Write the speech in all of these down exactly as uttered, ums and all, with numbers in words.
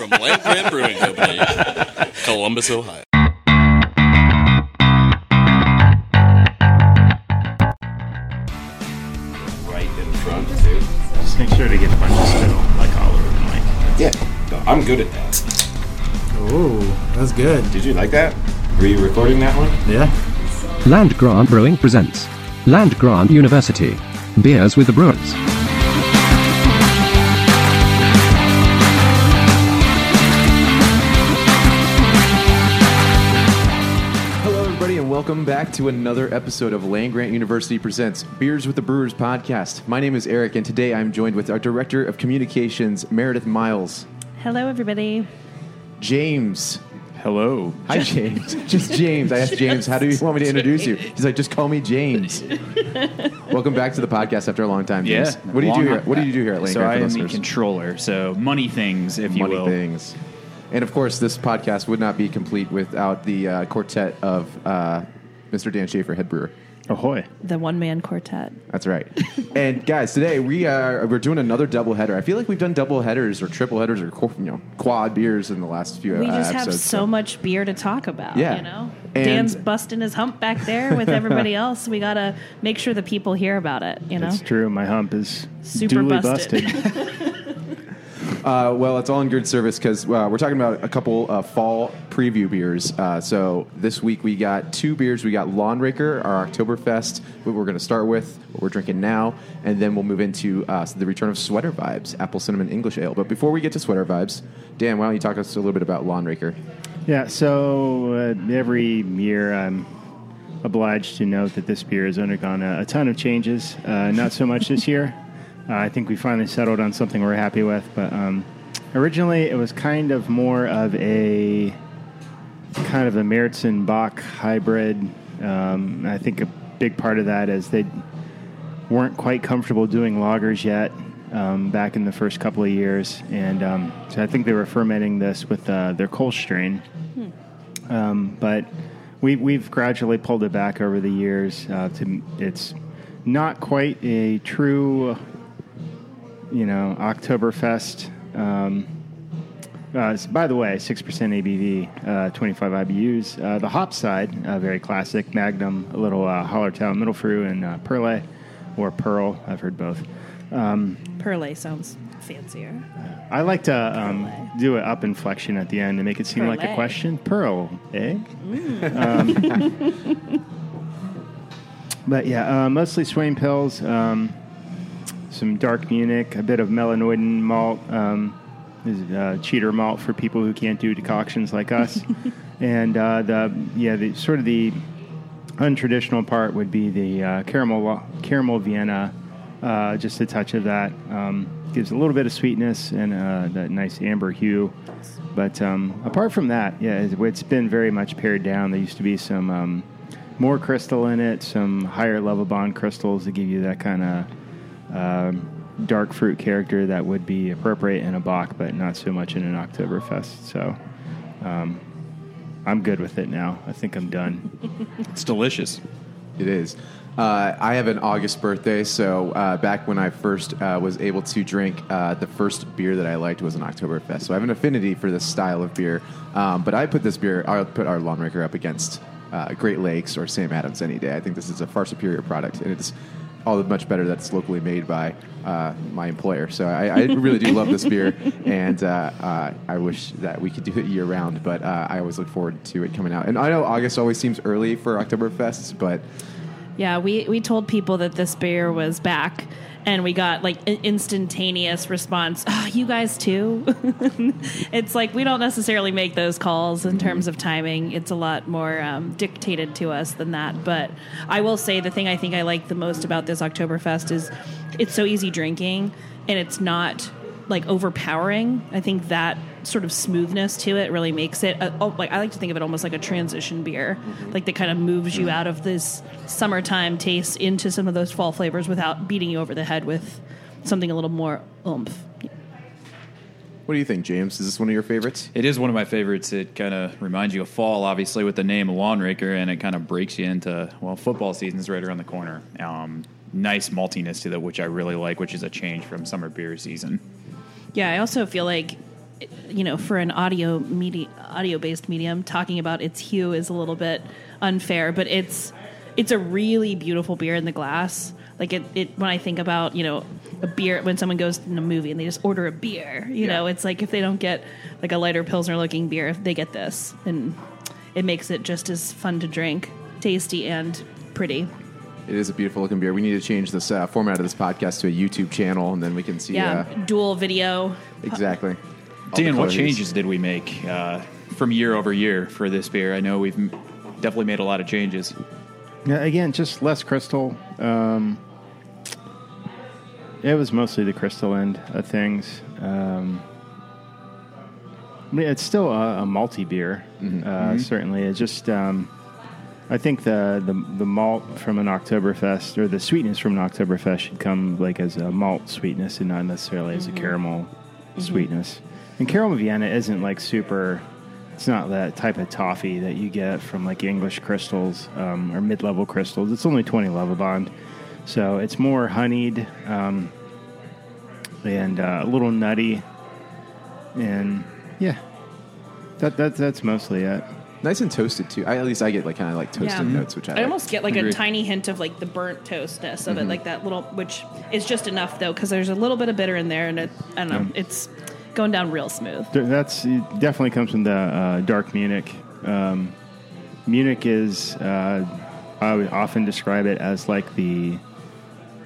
from Land Grant Brewing Company, Columbus, Ohio. Right in front, too. Just make sure to get a bunch of spittle, like Oliver and Mike. Yeah, no, I'm good at that. Oh, that's good. Did you like that? Were you recording that one? Yeah. Land Grant Brewing presents Land Grant University. Beers with the Brewers. Welcome back to another episode of Land Grant University presents Beers with the Brewers podcast. My name is Eric, and today I'm joined with our Director of Communications, Meredith Miles. Hello, everybody. James. Hello. Hi, James. Just James. I asked James, how do you want me to introduce you? He's like, just call me James. Welcome back to the podcast after a long time, James. Yeah. What do you do here? What do you do here at Land Grant? So I am the controller. So money things, if you will. Money things. And, of course, this podcast would not be complete without the uh, quartet of uh, Mister Dan Schaefer, head brewer. Ahoy. The one-man quartet. That's right. And, guys, today we are, we're doing another doubleheader. I feel like we've done doubleheaders or tripleheaders or you know, quad beers in the last few we uh, episodes. We just have so, so much beer to talk about, yeah. you know? And Dan's busting his hump back there with everybody else. We got to make sure the people hear about it, you know? It's true. My hump is super duly busted. busted. Uh, well, it's all in good service because uh, we're talking about a couple uh, fall preview beers. Uh, so this week we got two beers. We got Lawn Raker, our Oktoberfest, what we're going to start with, what we're drinking now, and then we'll move into uh, the return of Sweater Vibes, Apple Cinnamon English Ale. But before we get to Sweater Vibes, Dan, why don't you talk to us a little bit about Lawn Raker? Yeah, so uh, every year I'm obliged to note that this beer has undergone a, a ton of changes, uh, not so much this year. Uh, I think we finally settled on something we're happy with, but um, originally it was kind of more of a kind of a Märzen-Bock hybrid. Um, I think a big part of that is they weren't quite comfortable doing lagers yet um, back in the first couple of years, and um, so I think they were fermenting this with uh, their kölsch strain. Hmm. Um, but we, we've gradually pulled it back over the years. Uh, to it's not quite a true. You know, Oktoberfest. Um, uh, by the way, six percent A B V, uh, twenty-five I B Us. Uh, the hop side, uh, very classic. Magnum, a little uh, Hallertau Mittelfrüh, and uh, Perle, or Perle. I've heard both. Um, Perle sounds fancier. I like to um, do an up inflection at the end to make it seem Perle. Like a question. Perle, eh? Mm. Um, but yeah, uh, mostly Swain pills. Um, Some dark Munich, a bit of melanoidin malt, um, is uh, cheater malt for people who can't do decoctions like us. And uh, the yeah, the sort of the untraditional part would be the uh, caramel caramel Vienna, uh, just a touch of that. Um, gives a little bit of sweetness and uh, that nice amber hue. But um, apart from that, yeah, it's been very much pared down. There used to be some um, more crystal in it, some higher Lovibond crystals that give you that kind of. Um, dark fruit character that would be appropriate in a bock, but not so much in an Oktoberfest. So um, I'm good with it now. I think I'm done. It's delicious. It is. Uh, I have an August birthday, so uh, back when I first uh, was able to drink, uh, the first beer that I liked was an Oktoberfest. So I have an affinity for this style of beer. Um, but I put this beer, I'll put our Lawn Raker up against uh, Great Lakes or Sam Adams any day. I think this is a far superior product, and it's all the much better that's locally made by uh, my employer. So I, I really do love this beer, and uh, uh, I wish that we could do it year-round, but uh, I always look forward to it coming out. And I know August always seems early for Oktoberfests, but... Yeah, we, we told people that this beer was back, and we got, like, an instantaneous response. Oh, you guys, too? It's like we don't necessarily make those calls in mm-hmm. terms of timing. It's a lot more um, dictated to us than that. But I will say the thing I think I like the most about this Oktoberfest is it's so easy drinking, and it's not, like, overpowering. I think that sort of smoothness to it really makes it a, oh, like I like to think of it almost like a transition beer, mm-hmm. like that kind of moves you out of this summertime taste into some of those fall flavors without beating you over the head with something a little more oomph. Yeah. What do you think, James? Is this one of your favorites? It is one of my favorites. It kind of reminds you of fall, obviously, with the name Lawn Raker, and it kind of breaks you into, well, football season's right around the corner. Um, nice maltiness to that, which I really like, which is a change from summer beer season. Yeah, I also feel like you know, for an audio media, audio-based medium, talking about its hue is a little bit unfair, but it's it's a really beautiful beer in the glass. Like it, it when I think about, you know, a beer, when someone goes in a movie and they just order a beer, you yeah. know, it's like if they don't get like a lighter Pilsner-looking beer, they get this, and it makes it just as fun to drink, tasty and pretty. It is a beautiful-looking beer. We need to change this uh, format of this podcast to a YouTube channel, and then we can see... Yeah, uh, dual video. Exactly. Dan, what changes did we make uh, from year over year for this beer? I know we've m- definitely made a lot of changes. Yeah, again, just less crystal. Um, it was mostly the crystal end of things. Um, it's still a, a malty beer, mm-hmm. Uh, mm-hmm. certainly. It's just... Um, I think the, the the malt from an Oktoberfest, or the sweetness from an Oktoberfest, should come like as a malt sweetness and not necessarily mm-hmm. as a caramel mm-hmm. sweetness. And Caramel Vienna isn't like super, it's not that type of toffee that you get from like English crystals um, or mid-level crystals. It's only twenty Lovibond, so it's more honeyed um, and uh, a little nutty. And yeah, that, that that's mostly it. Nice and toasted too. I, at least I get like kind of like toasted yeah. notes, which I, I like. almost get like Agreed. a tiny hint of like the burnt toastness of mm-hmm. it, like that little, which is just enough though, because there's a little bit of bitter in there, and it, I don't know, yeah. it's going down real smooth. That's it definitely comes from the uh, dark Munich. Um, Munich is uh, I would often describe it as like the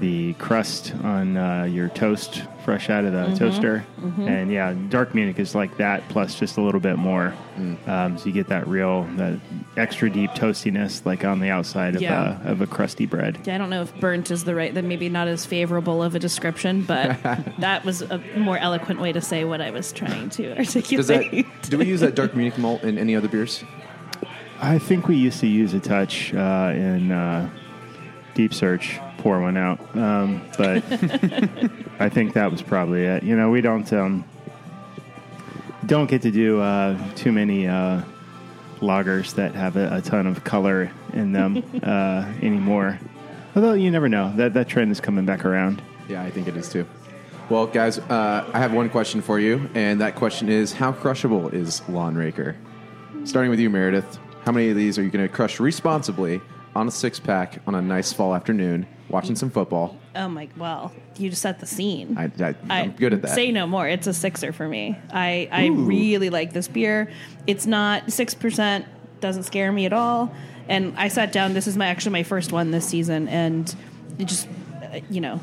the crust on uh, your toast, fresh out of the mm-hmm. toaster. Mm-hmm. And yeah, dark Munich is like that, plus just a little bit more. Mm. Um, so you get that real, that extra deep toastiness, like on the outside of, yeah. a, of a crusty bread. Yeah, I don't know if burnt is the right, then maybe not as favorable of a description, but that was a more eloquent way to say what I was trying to articulate. Does that, do we use that dark Munich malt in any other beers? I think we used to use a touch uh, in uh, Deep Search. Pour one out, um, but I think that was probably it. You know, we don't um, don't get to do uh, too many uh, lagers that have a, a ton of color in them uh, anymore. Although you never know, that that trend is coming back around. Yeah, I think it is too. Well, guys, uh, I have one question for you, and that question is: how crushable is Lawn Raker? Starting with you, Meredith. How many of these are you going to crush responsibly on a six pack on a nice fall afternoon? Watching some football. Oh my! Well, you just set the scene. I, I, I'm I good at that. Say no more. It's a sixer for me. I, I really like this beer. It's not six percent. Doesn't scare me at all. And I sat down. This is my actually my first one this season, and it just, you know,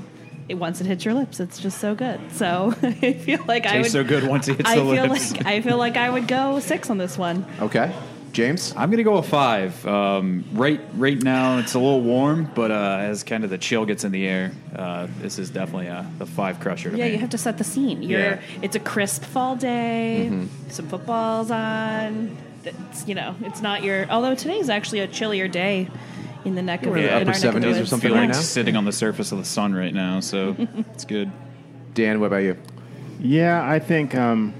it, once it hits your lips, it's just so good. So I feel like Tastes I would. So good once it hits I the feel lips. Like, I feel like I would go six on this one. Okay. James? I'm going to go a five. Um, right right now, it's a little warm, but uh, as kind of the chill gets in the air, uh, this is definitely a, a five crusher to yeah, me. Yeah, you have to set the scene. You're, yeah. It's a crisp fall day. Mm-hmm. Some football's on. It's, you know, it's not your... Although today's actually a chillier day in the neck yeah, of the... Yeah, upper seventies or something right now. Sitting on the surface of the sun right now, so it's good. Dan, what about you? Yeah, I think... Um,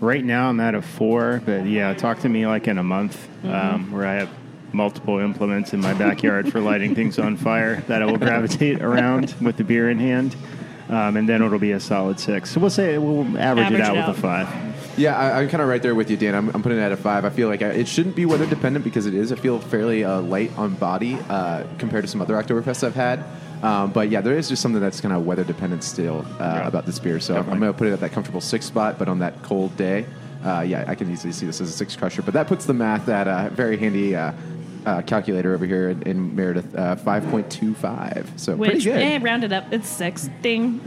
right now I'm at a four, but yeah, talk to me like in a month um, mm-hmm. where I have multiple implements in my backyard for lighting things on fire that I will gravitate around with the beer in hand, um, and then it'll be a solid six. So we'll say we'll average, average it out it with out. a five. Yeah, I, I'm kind of right there with you, Dan. I'm, I'm putting it at a five. I feel like I, it shouldn't be weather dependent because it is. I feel fairly uh, light on body uh, compared to some other Oktoberfests I've had. Um, but yeah, there is just something that's kind of weather dependent still uh, yeah. about this beer. So Definitely. I'm going to put it at that comfortable six spot, but on that cold day, uh, yeah, I can easily see this as a six crusher. But that puts the math at a very handy uh, uh, calculator over here in, in Meredith, uh, five point two five. So Which, pretty good. Eh, round it up. It's six. Ding.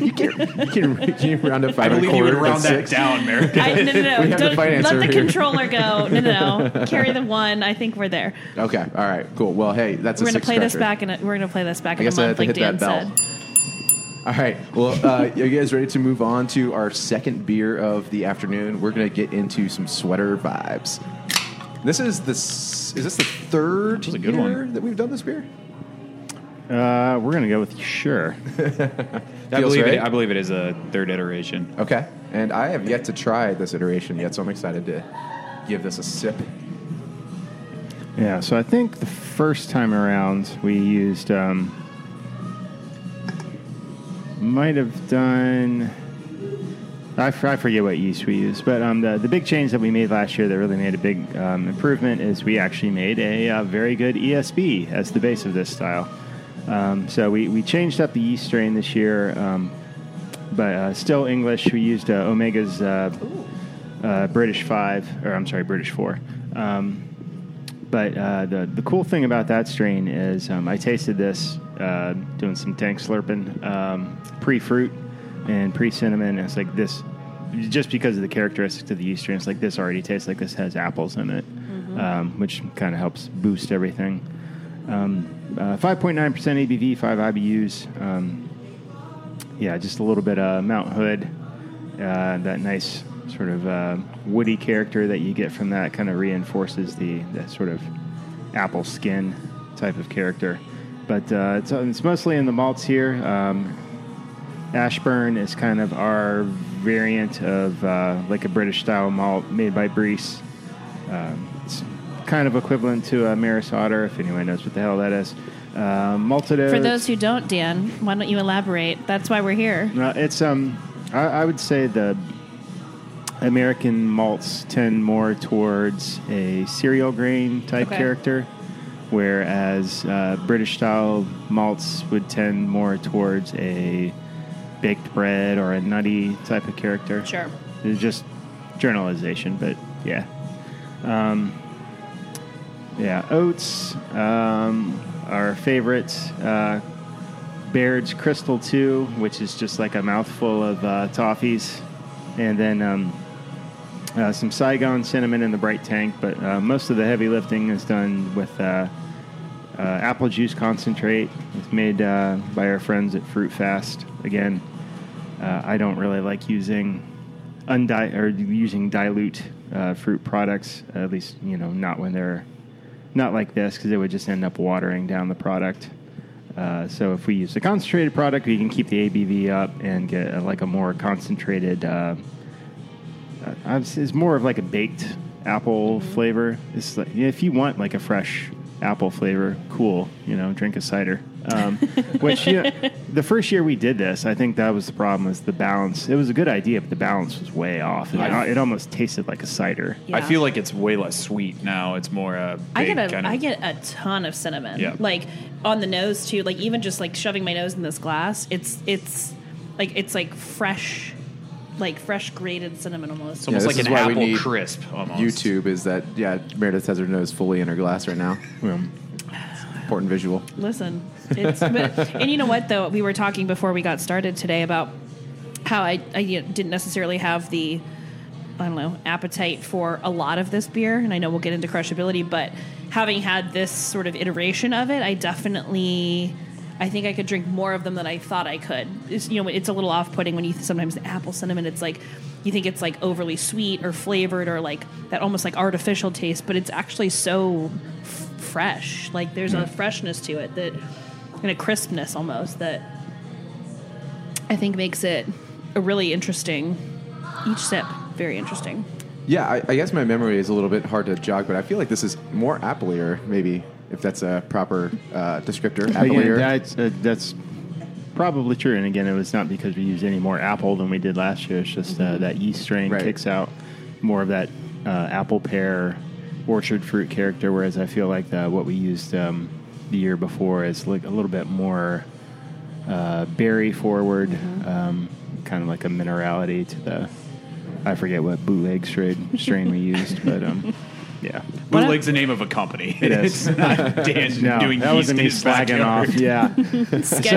you, can, you, can, can you round up five I believe and a quarter, you would round that six? Down, Meredith. I, no, no, no. we have Don't, the finance let the here. Controller go. No, no, no. Carry the one. I think we're there. Okay. All right. Cool. Well, hey, that's we're a six crusher. We're going to play this back in a month, I have to like hit Dan that said. All right. Well, uh, you guys ready to move on to our second beer of the afternoon? We're going to get into some Sweater Vibes. This is the is this the third year one. that we've done this beer? Uh, we're gonna go with sure. I believe right. it, I believe it is a third iteration. Okay, and I have yet to try this iteration yet, so I'm excited to give this a sip. Yeah, so I think the first time around we used um, might have done I, I forget what yeast we use, but um, the, the big change that we made last year that really made a big um, improvement is we actually made a uh, very good E S B as the base of this style. Um, so we, we changed up the yeast strain this year, um, but uh, still English. We used uh, Omega's uh, uh, British five, or I'm sorry, British four. Um, but uh, the, the cool thing about that strain is um, I tasted this uh, doing some tank slurping, um, pre-fruit and pre-cinnamon. It's like this, just because of the characteristics of the yeast strain, it's like this already tastes like this has apples in it, mm-hmm. um, which kind of helps boost everything. Um, uh, five point nine percent A B V, five I B Us. Um, yeah, just a little bit of Mount Hood, uh, that nice sort of uh, woody character that you get from that kind of reinforces the, the sort of apple skin type of character. But uh, it's, it's mostly in the malts here. Um, Ashburn is kind of our variant of uh, like a British-style malt made by Brees. Um, it's kind of equivalent to a Maris Otter, if anyone knows what the hell that is. Uh, malted For those who don't, Dan, why don't you elaborate? That's why we're here. Uh, it's um, I, I would say the American malts tend more towards a cereal grain type okay. character, whereas uh, British-style malts would tend more towards a baked bread or a nutty type of character. Sure. It's just generalization, but yeah. Um, yeah, oats, um, our favorite, uh, Baird's Crystal two, which is just like a mouthful of uh, toffees, and then um, uh, some Saigon cinnamon in the bright tank, but uh, most of the heavy lifting is done with uh, uh, apple juice concentrate. It's made uh, by our friends at Fruit Fast. Again, uh, I don't really like using undi- or using dilute uh, fruit products. At least, you know, not when they're not like this, because it would just end up watering down the product. Uh, so if we use a concentrated product, we can keep the A B V up and get uh, like a more concentrated. Uh, uh, it's more of like a baked apple flavor. It's like, if you want like a fresh apple flavor, cool. You know, drink a cider. Um, which, you know, the first year we did this, I think that was the problem, was the balance. It was a good idea, but the balance was way off. It, I, it almost tasted like a cider. Yeah. I feel like it's way less sweet now. It's more uh, I get a, I get a ton of cinnamon. Yeah. Like, on the nose, too. Like, even just, like, shoving my nose in this glass, it's, it's like, it's like fresh, like, fresh grated cinnamon almost. It's almost yeah, like an apple crisp, almost. YouTube is that, yeah, Meredith has her nose fully in her glass right now. Yeah. Important visual. Listen. It's, but, and you know what, though? We were talking before we got started today about how I, I you know, didn't necessarily have the, I don't know, appetite for a lot of this beer. And I know we'll get into crushability, but having had this sort of iteration of it, I definitely, I think I could drink more of them than I thought I could. It's, you know, it's a little off-putting when you th- sometimes the apple cinnamon, it's like, you think it's like overly sweet or flavored or like that almost like artificial taste, but it's actually so f- fresh. Like there's a freshness to it that... and a crispness almost that I think makes it a really interesting, each sip, very interesting. Yeah, I, I guess my memory is a little bit hard to jog, but I feel like this is more apple-ier, maybe, if that's a proper uh, descriptor. Apple-ier. Yeah, that's, uh, that's probably true. And again, it was not because we used any more apple than we did last year. It's just uh, mm-hmm. that yeast strain right. kicks out more of that uh, apple pear orchard fruit character, whereas I feel like the, what we used... Um, the year before is like a little bit more uh, berry forward, mm-hmm. um, kind of like a minerality to the. I forget what bootleg strain, strain we used, but um, yeah, bootleg's the name of a company. It is. It's not Dan no, doing that yeast. That was me slagging off. Yeah,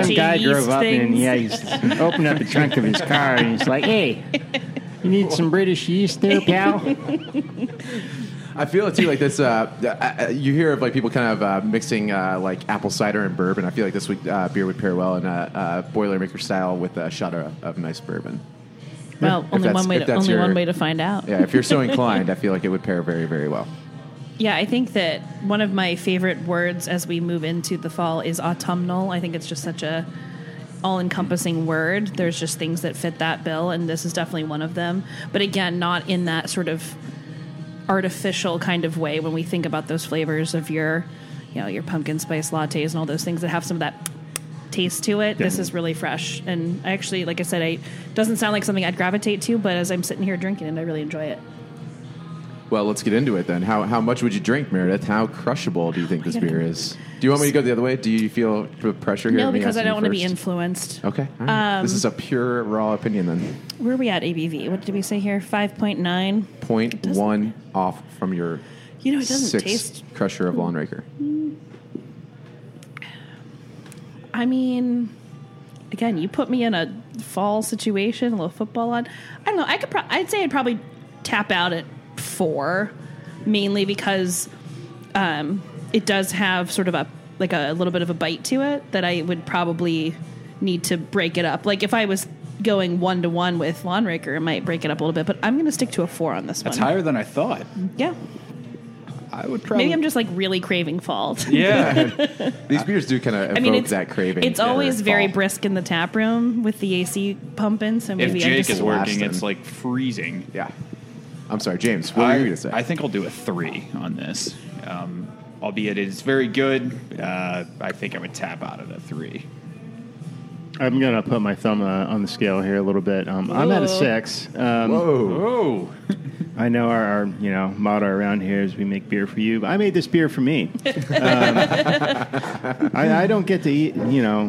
some guy drove up things. and yeah, he opened up the trunk of his car and he's like, "Hey, you need some British yeast there, pal." I feel it too, like this. Uh, you hear of like people kind of uh, mixing uh, like apple cider and bourbon. I feel like this week uh, beer would pair well in a, a Boilermaker style with a shot of, of nice bourbon. Well, if only one way. To, only your, one way to find out. Yeah, if you're so inclined, I feel like it would pair very, very well. Yeah, I think that one of my favorite words as we move into the fall is autumnal. I think it's just such a all-encompassing word. There's just things that fit that bill, and this is definitely one of them. But again, not in that sort of artificial kind of way when we think about those flavors of your, you know, your pumpkin spice lattes and all those things that have some of that taste to it. Yeah. This is really fresh. And I actually, like I said, it doesn't sound like something I'd gravitate to, but as I'm sitting here drinking it, I really enjoy it. Well, let's get into it then. How how much would you drink, Meredith? How crushable do you think oh this God. beer is? Do you want me to go the other way? Do you feel pressure here? No, because I don't want to be influenced. Okay. All right. Um, this is a pure, raw opinion then. Where are we at A B V? What did we say here? five point nine zero point one off from your you know, it doesn't sixth taste... crusher of Lawn Raker. I mean, again, you put me in a fall situation, a little football on. I don't know. I could. Pro- I'd say I'd probably tap out at four, mainly because um, it does have sort of a like a, a little bit of a bite to it that I would probably need to break it up. Like if I was going one to one with Lawn Raker, it might break it up a little bit. But I'm going to stick to a four on this one. That's higher than I thought. Yeah. I would probably maybe I'm just like really craving fall. Yeah, these beers do kind of evoke I mean, that craving. It's always very fall. brisk in the tap room with the A C pumping. So maybe if Jake I just is working, it's like freezing. Yeah. I'm sorry, James, what I, are you going to say? I think I'll do a three on this. Um, albeit it's very good. Uh, I think I would tap out at a three. I'm going to put my thumb uh, on the scale here a little bit. Um, I'm at a six. Um, Whoa. Whoa. I know our, our you know motto around here is we make beer for you, but I made this beer for me. um, I, I don't get to eat, you know,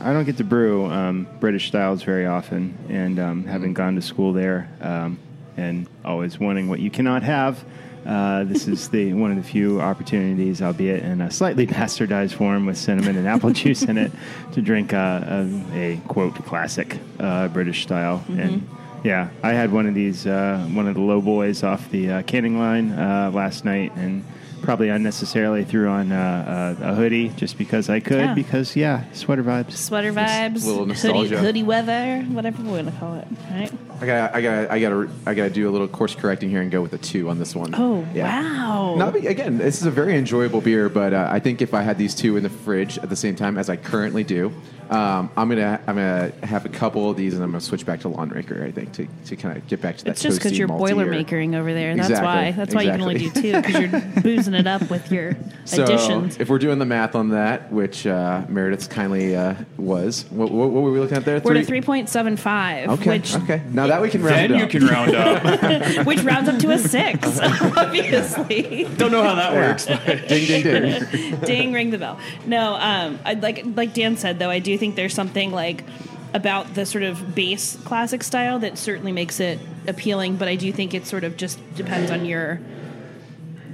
I don't get to brew um, British styles very often. And um, having gone to school there, um, and always wanting what you cannot have. Uh, this is the one of the few opportunities, albeit in a slightly bastardized form with cinnamon and apple juice in it, to drink uh, a, a, quote, classic uh, British style. Mm-hmm. And, yeah, I had one of these, uh, one of the low boys off the uh, canning line uh, last night and probably unnecessarily threw on uh, a, a hoodie just because I could yeah. because, yeah, sweater vibes. Sweater vibes, just little nostalgia. Hoodie, hoodie weather, whatever we want to call it, right? I got, I got, I got to, I got to do a little course correcting here and go with a two on this one. Oh yeah. wow! Not be, again, this is a very enjoyable beer, but uh, I think if I had these two in the fridge at the same time as I currently do, um, I'm gonna, I'm gonna have a couple of these and I'm gonna switch back to Lawn Raker. I think to, to kind of get back to that. It's just because you're boilermakering over there. That's exactly, why. That's exactly. why you can only do two because you're boozing it up with your so additions. If we're doing the math on that, which uh, Meredith's kindly uh, was, what, what, what were we looking at there? We're Three? to three point seven five. Okay. Which okay. Now that we can round then up. Then you can round up. Which rounds up to a six, obviously. Don't know how that works. But ding, ding, ding. Ding, ring the bell. No, um, I, like like Dan said, though, I do think there's something like about the sort of base classic style that certainly makes it appealing, but I do think it sort of just depends on your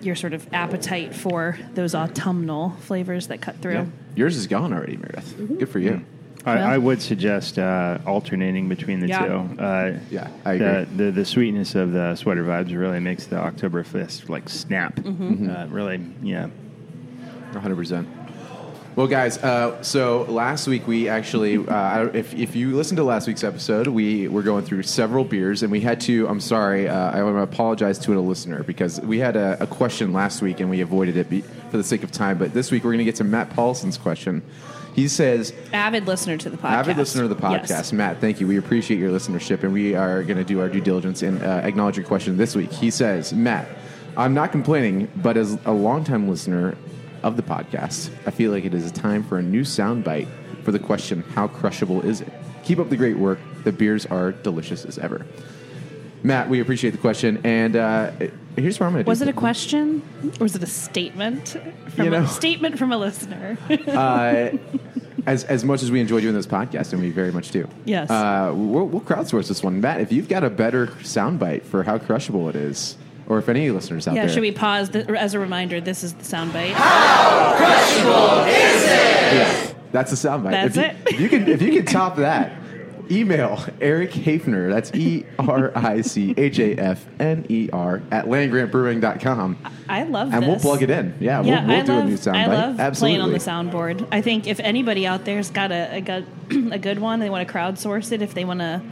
your sort of appetite for those autumnal flavors that cut through. Yeah. Yours is gone already, Meredith. Mm-hmm. Good for you. Mm-hmm. I, I would suggest uh, alternating between the yeah. two. Uh, yeah, I agree. The, the, the sweetness of the sweater vibes really makes the Oktoberfest like snap. Mm-hmm. Uh, really, yeah. one hundred percent. Well, guys, uh, so last week we actually, uh, if if you listened to last week's episode, we were going through several beers, and we had to, I'm sorry, uh, I want to apologize to a listener, because we had a, a question last week, and we avoided it be, for the sake of time, but this week we're going to get to Matt Paulson's question. He says... Avid listener to the podcast. Avid listener to the podcast. Yes. Matt, thank you. We appreciate your listenership, and we are going to do our due diligence and uh, acknowledge your question this week. He says, Matt, I'm not complaining, but as a longtime listener of the podcast, I feel like it is time for a new soundbite for the question, how crushable is it? Keep up the great work. The beers are delicious as ever. Matt, we appreciate the question, and uh, here's where I'm going to. Was it a question, or was it a statement? From you know, a statement from a listener. uh, as as much as we enjoy doing this podcast, and we very much do. Yes. Uh, we'll, we'll crowdsource this one, Matt. If you've got a better soundbite for how crushable it is, or if any listeners out yeah, there, yeah, should we pause the, as a reminder? This is the soundbite. How crushable is it? Yeah, that's the soundbite. That's if it. You, if you can, if you can top that. Email Eric Hafner, that's E R I C H A F N E R, at land grant brewing dot com. I love and this. And we'll plug it in. Yeah, yeah we'll, we'll do love, a new soundbite. I love Absolutely. playing on the soundboard. I think if anybody out there's got a, a, good, a good one, they want to crowdsource it, if they want to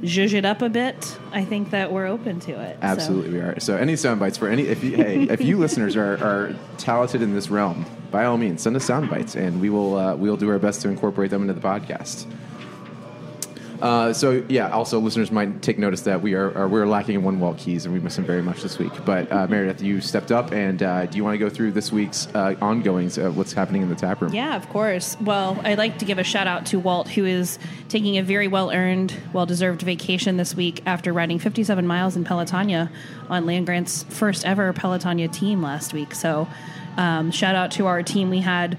zhuzh it up a bit, I think that we're open to it. Absolutely, so. we are. So any soundbites for any, if you, hey, if you listeners are, are talented in this realm, by all means, send us soundbites, and we will uh, we'll do our best to incorporate them into the podcast. Uh, so yeah, also listeners might take notice that we are, are we're lacking in one wall keys, and we miss them very much this week. But uh, Meredith, you stepped up, and uh, do you want to go through this week's uh, ongoings of what's happening in the tap room? Yeah, of course. Well, I'd like to give a shout out to Walt, who is taking a very well earned, well deserved vacation this week after riding fifty-seven miles in Pelotonia on Land Grant's first ever Pelotonia team last week. So um, shout out to our team. We had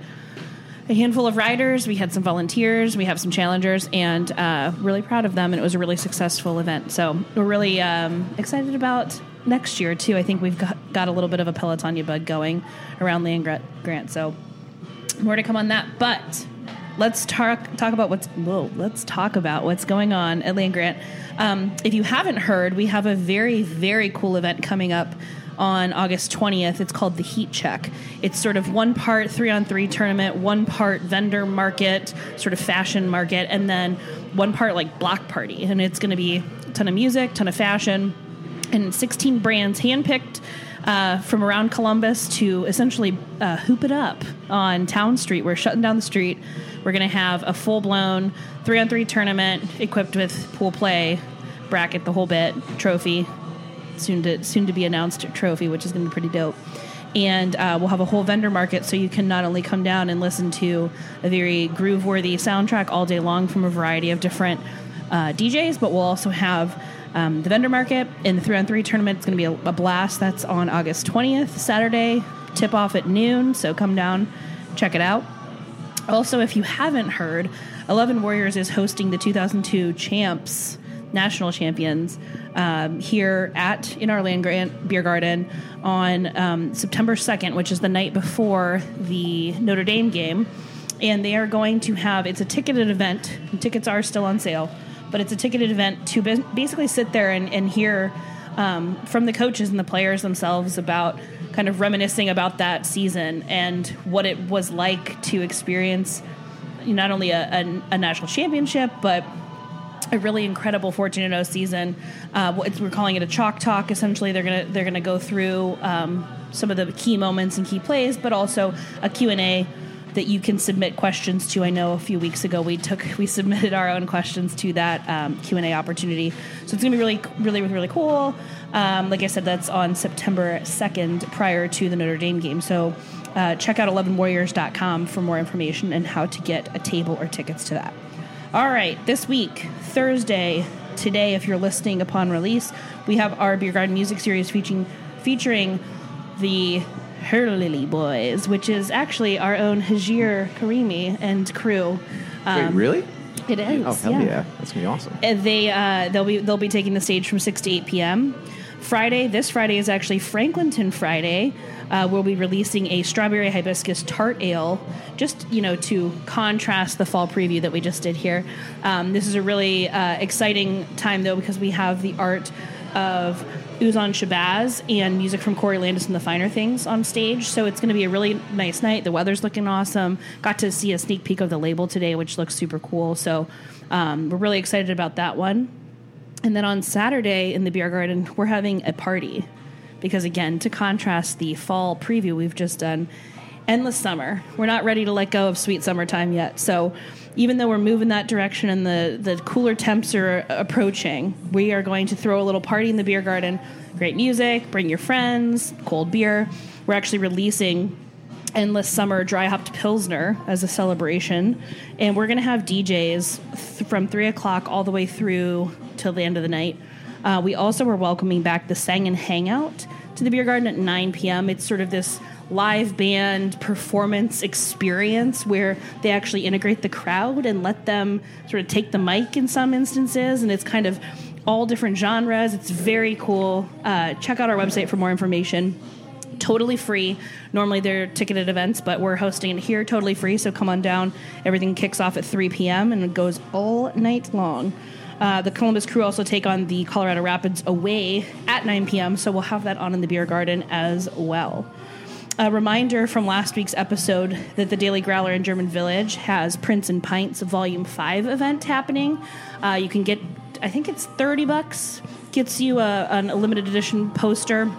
a handful of riders, we had some volunteers, we have some challengers, and uh, really proud of them, and it was a really successful event. So we're really um, excited about next year, too. I think we've got, got a little bit of a Pelotonia bug going around Land Grant, so more to come on that. But let's talk talk about what's whoa, let's talk about what's going on at Land Grant. Um, if you haven't heard, we have a very, very cool event coming up on August twentieth. It's called the Heat Check. It's sort of one part three-on-three tournament, one part vendor market, sort of fashion market, and then one part like block party. And it's going to be a ton of music, ton of fashion, and sixteen brands handpicked uh, from around Columbus to essentially uh, hoop it up on Town Street. We're shutting down the street. We're going to have a full-blown three-on-three tournament equipped with pool play, bracket, the whole bit, trophy, soon to soon to be announced trophy, which is going to be pretty dope. And uh, we'll have a whole vendor market, so you can not only come down and listen to a very groove-worthy soundtrack all day long from a variety of different uh, D Js, but we'll also have um, the vendor market and the three-on-three tournament. It's going to be a, a blast. That's on August twentieth, Saturday, tip-off at noon, so come down, check it out. Also, if you haven't heard, Eleven Warriors is hosting the two thousand two Champs National Champions um, here at in our Land Grant Beer Garden on um, September second, which is the night before the Notre Dame game. And they are going to have, it's a ticketed event. The tickets are still on sale, but it's a ticketed event to basically sit there and, and hear um, from the coaches and the players themselves about kind of reminiscing about that season and what it was like to experience not only a, a, a national championship, but a really incredible fourteen and oh season. Uh, we're calling it a chalk talk. Essentially, they're gonna they're gonna go through um, some of the key moments and key plays, but also a Q and A that you can submit questions to. I know a few weeks ago we took we submitted our own questions to that um, Q and A opportunity. So it's gonna be really really really cool. Um, like I said, that's on September second, prior to the Notre Dame game. So uh, check out eleven warriors dot com for more information and how to get a table or tickets to that. All right, this week, Thursday, today, if you're listening upon release, we have our Beer Garden Music Series featuring featuring the Hurley Boys, which is actually our own Hajir Karimi and crew. Um, Wait, really? It is. Oh, hell yeah. yeah. That's going to be awesome. And they, uh, they'll be, they'll be taking the stage from six to eight p.m. Friday, this Friday is actually Franklinton Friday. Uh, we'll be releasing a strawberry hibiscus tart ale, just, you know, to contrast the fall preview that we just did here. Um, this is a really uh, exciting time, though, because we have the art of Uzan Shabazz and music from Corey Landis and the Finer Things on stage. So it's going to be a really nice night. The weather's looking awesome. Got to see a sneak peek of the label today, which looks super cool. So um, we're really excited about that one. And then on Saturday in the Beer Garden, we're having a party because, again, to contrast the fall preview we've just done, Endless Summer. We're not ready to let go of Sweet Summertime yet. So even though we're moving that direction and the, the cooler temps are approaching, we are going to throw a little party in the Beer Garden. Great music, bring your friends, cold beer. We're actually releasing Endless Summer Dry Hopped Pilsner as a celebration. And we're going to have D Js th- from three o'clock all the way through till the end of the night. Uh, we also are welcoming back the Sang and Hangout to the Beer Garden at nine p.m. It's sort of this live band performance experience where they actually integrate the crowd and let them sort of take the mic in some instances. And it's kind of all different genres. It's very cool. Uh, check out our website for more information. Totally free. Normally they're ticketed events, but we're hosting it here totally free, so come on down. Everything kicks off at three p.m. and it goes all night long. Uh, the Columbus crew also take on the Colorado Rapids away at nine p.m., so we'll have that on in the Beer Garden as well. A reminder from last week's episode that the Daily Growler in German Village has Prints and Pints Volume five event happening. Uh, you can get, I think it's thirty bucks, gets you a, an, a limited edition poster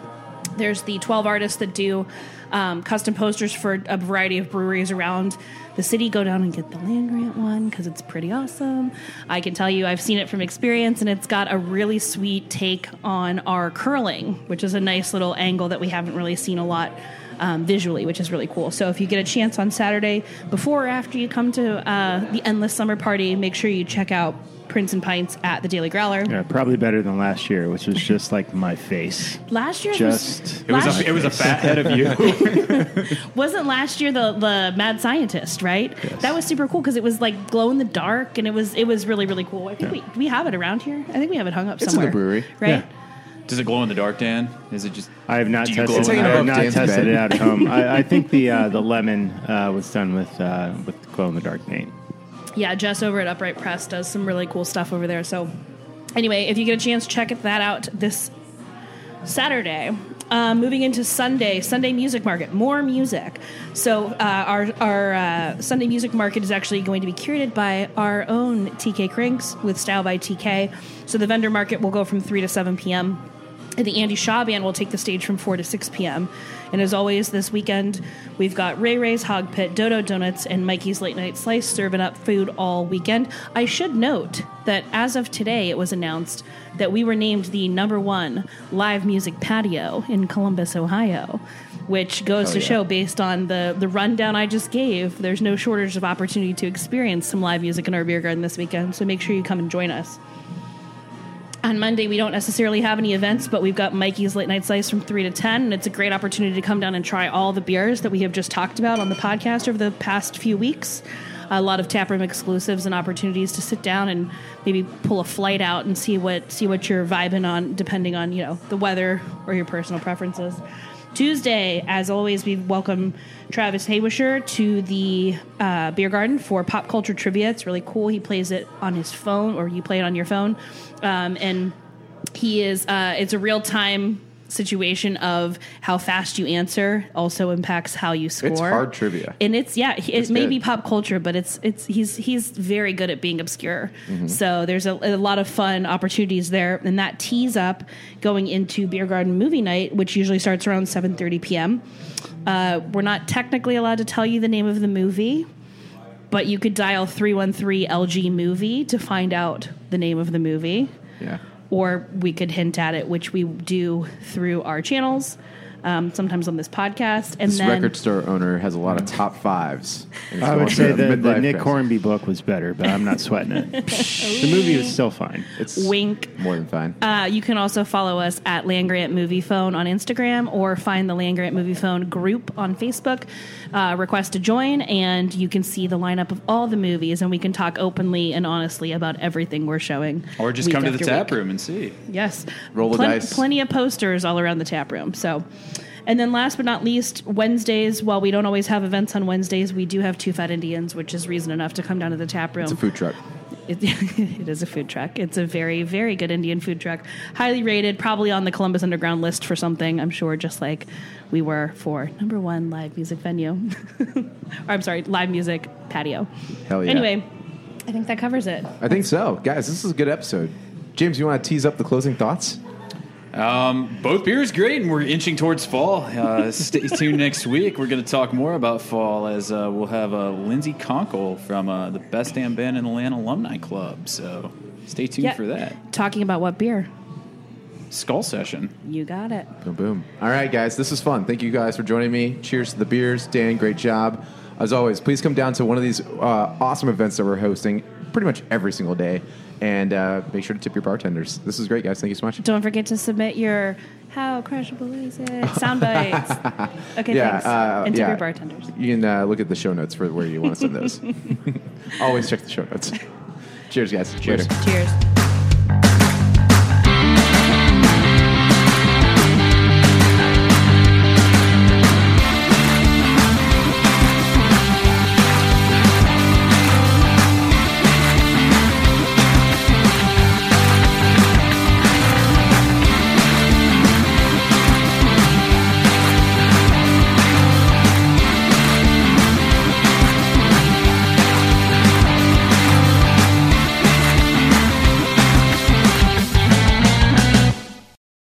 There's the twelve artists that do um, custom posters for a variety of breweries around the city. Go down and get the Land Grant one because it's pretty awesome. I can tell you I've seen it from experience, and it's got a really sweet take on our curling, which is a nice little angle that we haven't really seen a lot um, visually, which is really cool. So if you get a chance on Saturday, before or after you come to uh, the Endless Summer Party, make sure you check out Prints and Pints at the Daily Growler. Yeah, probably better than last year, which was just like my face. Last year just was, it was a, it was a fat head of you. Wasn't last year the the mad scientist, right? Yes. That was super cool because it was like glow in the dark, and it was it was really really cool. I think yeah. we we have it around here. I think we have it hung up it's somewhere. It's in the brewery, right? Yeah. Does it glow in the dark, Dan? Is it just? I have not tested. It, I have not tested it out at home. I, I think the uh, the lemon uh, was done with uh, with glow in the dark paint. Yeah, Jess over at Upright Press does some really cool stuff over there. So anyway, if you get a chance, check that out this Saturday. Uh, moving into Sunday, Sunday Music Market, more music. So uh, our, our uh, Sunday Music Market is actually going to be curated by our own T K Crinks with Style by T K. So the vendor market will go from three to seven p.m. And the Andy Shaw Band will take the stage from four to six p.m. And as always, this weekend, we've got Ray Ray's Hog Pit, Dodo Donuts, and Mikey's Late Night Slice serving up food all weekend. I should note that as of today, it was announced that we were named the number one live music patio in Columbus, Ohio, which goes oh, to yeah. show, based on the, the rundown I just gave, there's no shortage of opportunity to experience some live music in our beer garden this weekend. So make sure you come and join us. On Monday, we don't necessarily have any events, but we've got Mikey's Late Night Slice from three to ten, and it's a great opportunity to come down and try all the beers that we have just talked about on the podcast over the past few weeks. A lot of taproom exclusives and opportunities to sit down and maybe pull a flight out and see what see what you're vibing on, depending on, you know, the weather or your personal preferences. Tuesday, as always, we welcome Travis Haywisher to the uh, beer garden for pop culture trivia. It's really cool. He plays it on his phone, or you play it on your phone. Um, and he is uh, it's a real-time situation of how fast you answer also impacts how you score. It's hard trivia. And it's, yeah, it it's may good. be pop culture, but it's it's he's he's very good at being obscure. Mm-hmm. So there's a, a lot of fun opportunities there. And that tees up going into Beer Garden Movie Night, which usually starts around seven thirty p.m. Uh, we're not technically allowed to tell you the name of the movie, but you could dial three one three L G movie to find out the name of the movie. Yeah. Or we could hint at it, which we do through our channels, um, sometimes on this podcast. And this then, record store owner has a lot of top fives. I would say the, the Nick press. Hornby book was better, but I'm not sweating it. The movie is still fine. It's Wink. More than fine. Uh, you can also follow us at Land Grant Movie Phone on Instagram, or find the Land Grant Movie Phone group on Facebook. Uh, request to join, and you can see the lineup of all the movies, and we can talk openly and honestly about everything we're showing. Or just come to the tap room and see. Yes. Roll the Plen- dice. Plenty of posters all around the tap room. So, and then last but not least, Wednesdays, while we don't always have events on Wednesdays, we do have Two Fat Indians, which is reason enough to come down to the tap room. It's a food truck. It, it is a food truck. It's a very, very good Indian food truck. Highly rated, probably on the Columbus Underground list for something, I'm sure, just like we were for number one live music venue. or I'm sorry, live music patio. Hell yeah. Anyway, I think that covers it. I think so. Guys, this is a good episode. James, you want to tease up the closing thoughts? Um, both beers great, and we're inching towards fall. Uh, stay tuned next week. We're going to talk more about fall, as uh, we'll have uh, Lindsay Conkle from uh, the Best Damn Band in the Land Alumni Club. So stay tuned yep. for that. Talking about what beer? Skull Session. You got it. Boom, boom. All right, guys, this is fun. Thank you guys for joining me. Cheers to the beers. Dan, great job. As always, please come down to one of these uh, awesome events that we're hosting pretty much every single day. And uh, make sure to tip your bartenders. This is great, guys. Thank you so much. Don't forget to submit your how crushable is it sound bites. Okay, yeah, thanks. Uh, and tip yeah. your bartenders. You can uh, look at the show notes for where you want to send those. Always check the show notes. Cheers, guys. Cheers. Later. Cheers.